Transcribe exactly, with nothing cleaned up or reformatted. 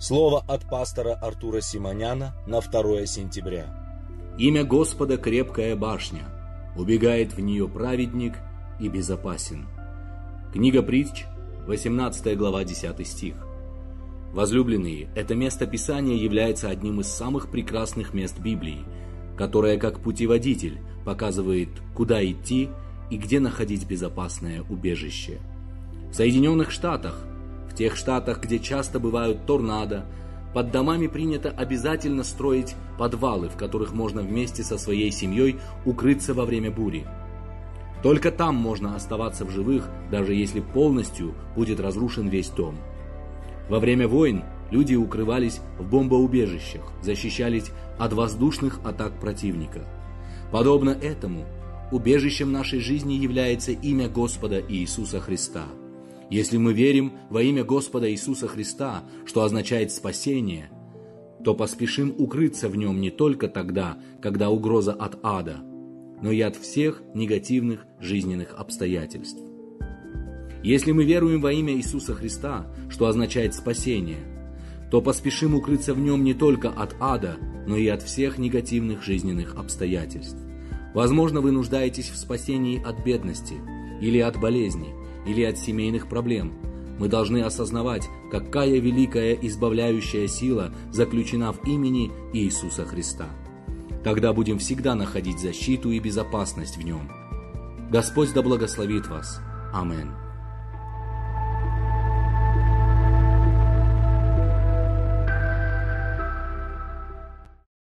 Слово от пастора Артура Симоняна на второе сентября. Имя Господа — крепкая башня, убегает в нее праведник и безопасен. Книга Притч, восемнадцатая глава, десятый стих. Возлюбленные, это место Писания является одним из самых прекрасных мест Библии, которое как путеводитель показывает, куда идти и где находить безопасное убежище. В Соединенных Штатах, в тех штатах, где часто бывают торнадо, под домами принято обязательно строить подвалы, в которых можно вместе со своей семьей укрыться во время бури. Только там можно оставаться в живых, даже если полностью будет разрушен весь дом. Во время войн люди укрывались в бомбоубежищах, защищались от воздушных атак противника. Подобно этому, убежищем нашей жизни является имя Господа Иисуса Христа. Если мы верим во имя Господа Иисуса Христа, что означает спасение, то поспешим укрыться в нем не только тогда, когда угроза от ада, но и от всех негативных жизненных обстоятельств. Если мы веруем во имя Иисуса Христа, что означает спасение, то поспешим укрыться в нем не только от ада, но и от всех негативных жизненных обстоятельств. Возможно, вы нуждаетесь в спасении от бедности или от болезни, или от семейных проблем. Мы должны осознавать, какая великая избавляющая сила заключена в имени Иисуса Христа. Тогда будем всегда находить защиту и безопасность в нем. Господь да благословит вас. Аминь.